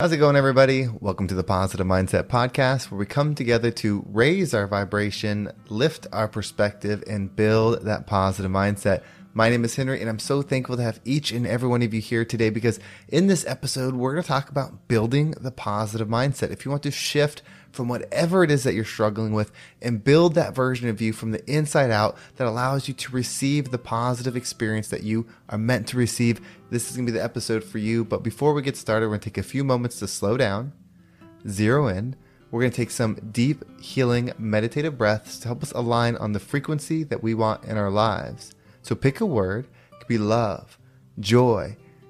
How's it going, everybody? Welcome to the Positive Mindset Podcast, where we come together to raise our vibration, lift our perspective, and build that positive mindset. My name is Henry, and I'm so thankful to have each and every one of you here today, because in this episode, we're going to talk about building the positive mindset. If you want to shift from whatever it is that you're struggling with and build that version of you from the inside out that allows you to receive the positive experience that you are meant to receive, this is going to be the episode for you. But before we get started, we're going to take a few moments to slow down, zero in. We're going to take some deep, healing, meditative breaths to help us align on the frequency that we want in our lives. So pick a word. It could be love, joy,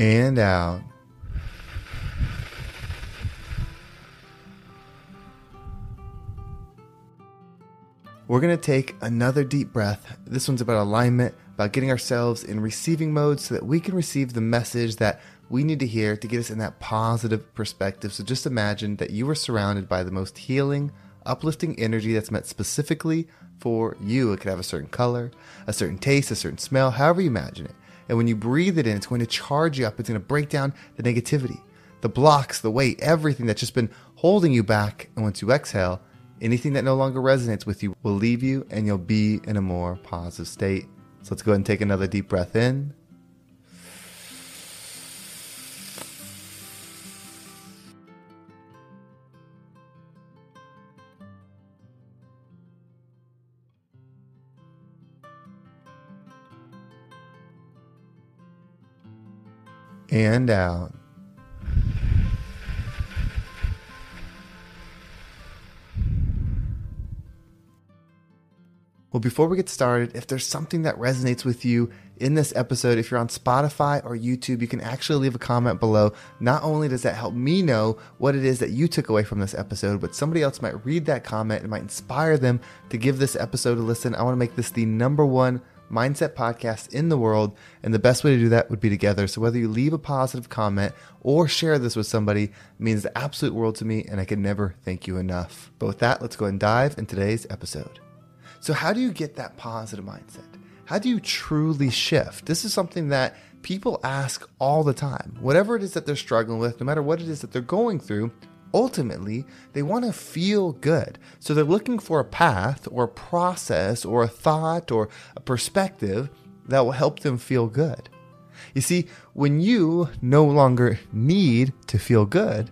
And out. We're going to take another deep breath. This one's about alignment, about getting ourselves in receiving mode so that we can receive the message that we need to hear to get us in that positive perspective. So just imagine that you are surrounded by the most healing, uplifting energy that's meant specifically for you. It could have a certain color, a certain taste, a certain smell, however you imagine it. And when you breathe it in, it's going to charge you up. It's going to break down the negativity, the blocks, the weight, everything that's just been holding you back. And once you exhale, anything that no longer resonates with you will leave you, and you'll be in a more positive state. So let's go ahead and take another deep breath in. And out. Well, before we get started, if there's something that resonates with you in this episode, if you're on Spotify or YouTube, you can actually leave a comment below. Not only does that help me know what it is that you took away from this episode, but somebody else might read that comment and might inspire them to give this episode a listen. I want to make this the #1 mindset podcast in the world, and the best way to do that would be together. So whether you leave a positive comment or share this with somebody means the absolute world to me, and I can never thank you enough. But with that, let's go and dive in today's episode. So how do you get that positive mindset? How do you truly shift? This is something that people ask all the time. Whatever it is that they're struggling with, no matter what it is that they're going through, ultimately, they want to feel good. So they're looking for a path or a process or a thought or a perspective that will help them feel good. You see, when you no longer need to feel good,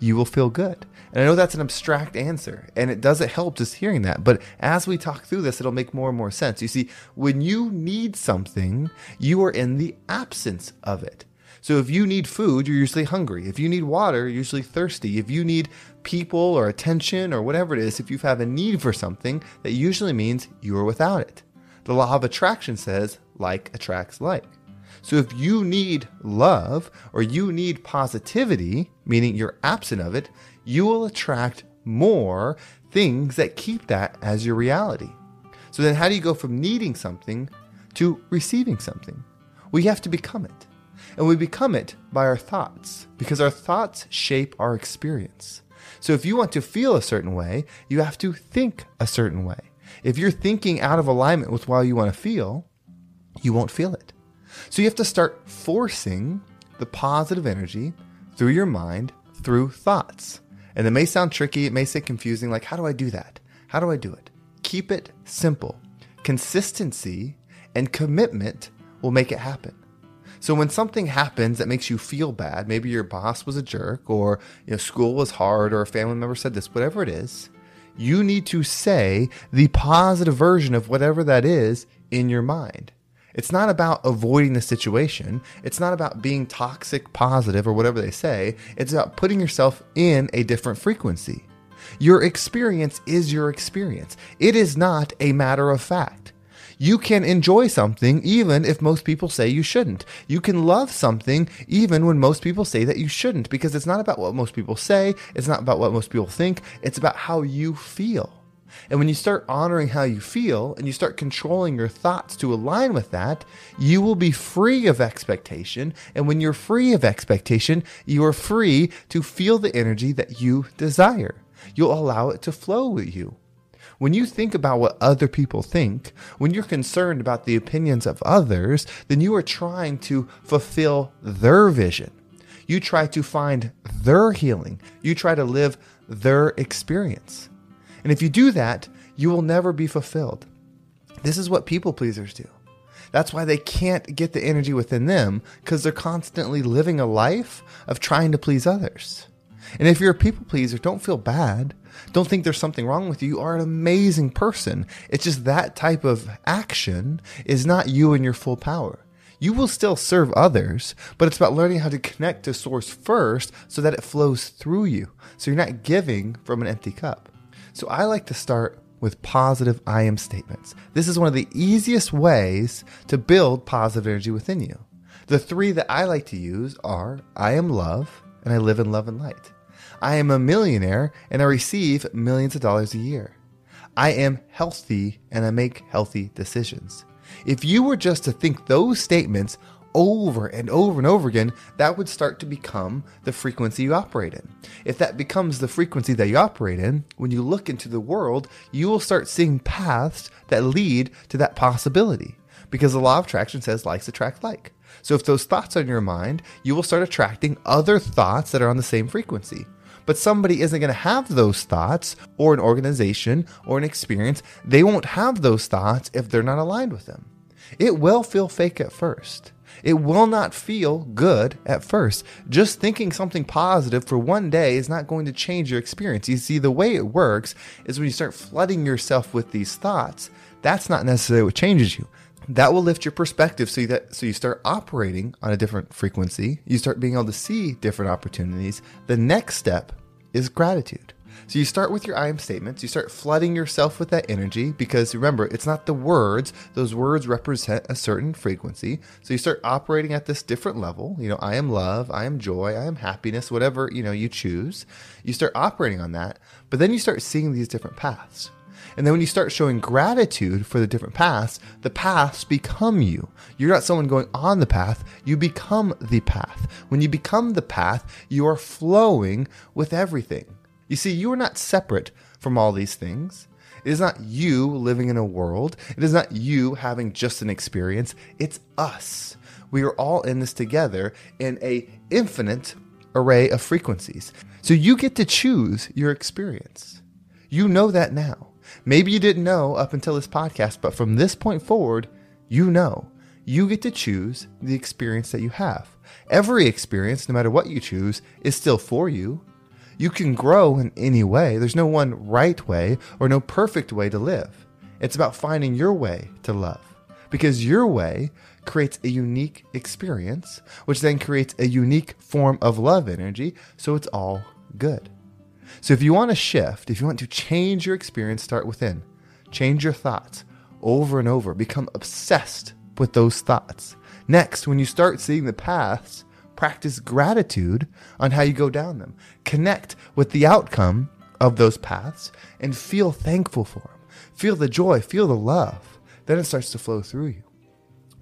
you will feel good. And I know that's an abstract answer, and it doesn't help just hearing that. But as we talk through this, it'll make more and more sense. You see, when you need something, you are in the absence of it. So if you need food, you're usually hungry. If you need water, you're usually thirsty. If you need people or attention or whatever it is, if you have a need for something, that usually means you are without it. The law of attraction says like attracts like. So if you need love or you need positivity, meaning you're absent of it, you will attract more things that keep that as your reality. So then how do you go from needing something to receiving something? Well, you have to become it. And we become it by our thoughts, because our thoughts shape our experience. So if you want to feel a certain way, you have to think a certain way. If you're thinking out of alignment with how you want to feel, you won't feel it. So you have to start forcing the positive energy through your mind, through thoughts. And it may sound tricky, it may sound confusing, like how do I do that? How do I do it? Keep it simple. Consistency and commitment will make it happen. So when something happens that makes you feel bad, maybe your boss was a jerk, or school was hard, or a family member said this, whatever it is, you need to say the positive version of whatever that is in your mind. It's not about avoiding the situation. It's not about being toxic positive or whatever they say. It's about putting yourself in a different frequency. Your experience is your experience. It is not a matter of fact. You can enjoy something even if most people say you shouldn't. You can love something even when most people say that you shouldn't, because it's not about what most people say. It's not about what most people think. It's about how you feel. And when you start honoring how you feel and you start controlling your thoughts to align with that, you will be free of expectation. And when you're free of expectation, you are free to feel the energy that you desire. You'll allow it to flow with you. When you think about what other people think, when you're concerned about the opinions of others, then you are trying to fulfill their vision. You try to find their healing. You try to live their experience. And if you do that, you will never be fulfilled. This is what people pleasers do. That's why they can't get the energy within them, because they're constantly living a life of trying to please others. And if you're a people pleaser, don't feel bad. Don't think there's something wrong with you. You are an amazing person. It's just that type of action is not you in your full power. You will still serve others, but it's about learning how to connect to source first so that it flows through you. So you're not giving from an empty cup. So I like to start with positive I am statements. This is one of the easiest ways to build positive energy within you. The three that I like to use are I am love, and I live in love and light. I am a millionaire, and I receive millions of dollars a year. I am healthy, and I make healthy decisions. If you were just to think those statements over and over and over again, that would start to become the frequency you operate in. If that becomes the frequency that you operate in, when you look into the world, you will start seeing paths that lead to that possibility. Because the law of attraction says likes attract like. So if those thoughts are in your mind, you will start attracting other thoughts that are on the same frequency. But somebody isn't going to have those thoughts, or an organization or an experience. They won't have those thoughts if they're not aligned with them. It will feel fake at first. It will not feel good at first. Just thinking something positive for one day is not going to change your experience. You see, the way it works is when you start flooding yourself with these thoughts, that's not necessarily what changes you. That will lift your perspective so you start operating on a different frequency. You start being able to see different opportunities. The next step is gratitude. So you start with your I am statements. You start flooding yourself with that energy, because remember, it's not the words. Those words represent a certain frequency. So you start operating at this different level. I am love, I am joy, I am happiness, whatever, you choose. You start operating on that, but then you start seeing these different paths. And then when you start showing gratitude for the paths become you. You're not someone going on the path, you become the path. When you become the path, you are flowing with everything. You see, you are not separate from all these things. It is not you living in a world. It is not you having just an experience. It's us. We are all in this together in an infinite array of frequencies. So you get to choose your experience. You know that now. Maybe you didn't know up until this podcast, but from this point forward, you know. You get to choose the experience that you have. Every experience, no matter what you choose, is still for you. You can grow in any way. There's no one right way or no perfect way to live. It's about finding your way to love, because your way creates a unique experience, which then creates a unique form of love energy, so it's all good. So if you want to shift, if you want to change your experience, start within. Change your thoughts over and over. Become obsessed with those thoughts. Next, when you start seeing the paths, practice gratitude on how you go down them. Connect with the outcome of those paths and feel thankful for them. Feel the joy, feel the love. Then it starts to flow through you.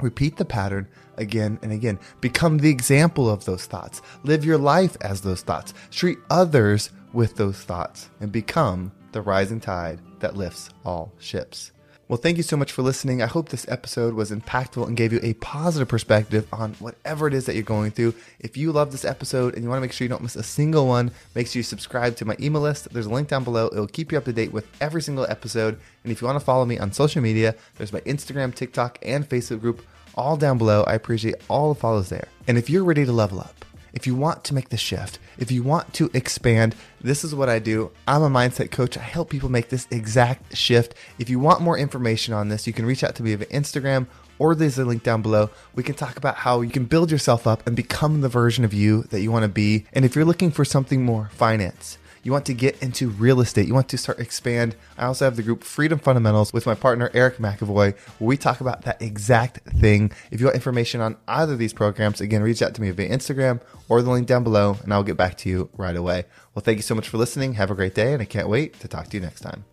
Repeat the pattern again and again. Become the example of those thoughts. Live your life as those thoughts. Treat others with those thoughts and become the rising tide that lifts all ships. Well, thank you so much for listening. I hope this episode was impactful and gave you a positive perspective on whatever it is that you're going through. If you love this episode and you want to make sure you don't miss a single one, make sure you subscribe to my email list. There's a link down below. It'll keep you up to date with every single episode. And if you want to follow me on social media, there's my Instagram, TikTok, and Facebook group all down below. I appreciate all the follows there. And if you're ready to level up, if you want to make the shift, if you want to expand, this is what I do. I'm a mindset coach. I help people make this exact shift. If you want more information on this, you can reach out to me via Instagram, or there's a link down below. We can talk about how you can build yourself up and become the version of you that you want to be. And if you're looking for something more, finance, you want to get into real estate, you want to start expand, I also have the group Freedom Fundamentals with my partner, Eric McAvoy, where we talk about that exact thing. If you want information on either of these programs, again, reach out to me via Instagram or the link down below, and I'll get back to you right away. Well, thank you so much for listening. Have a great day, and I can't wait to talk to you next time.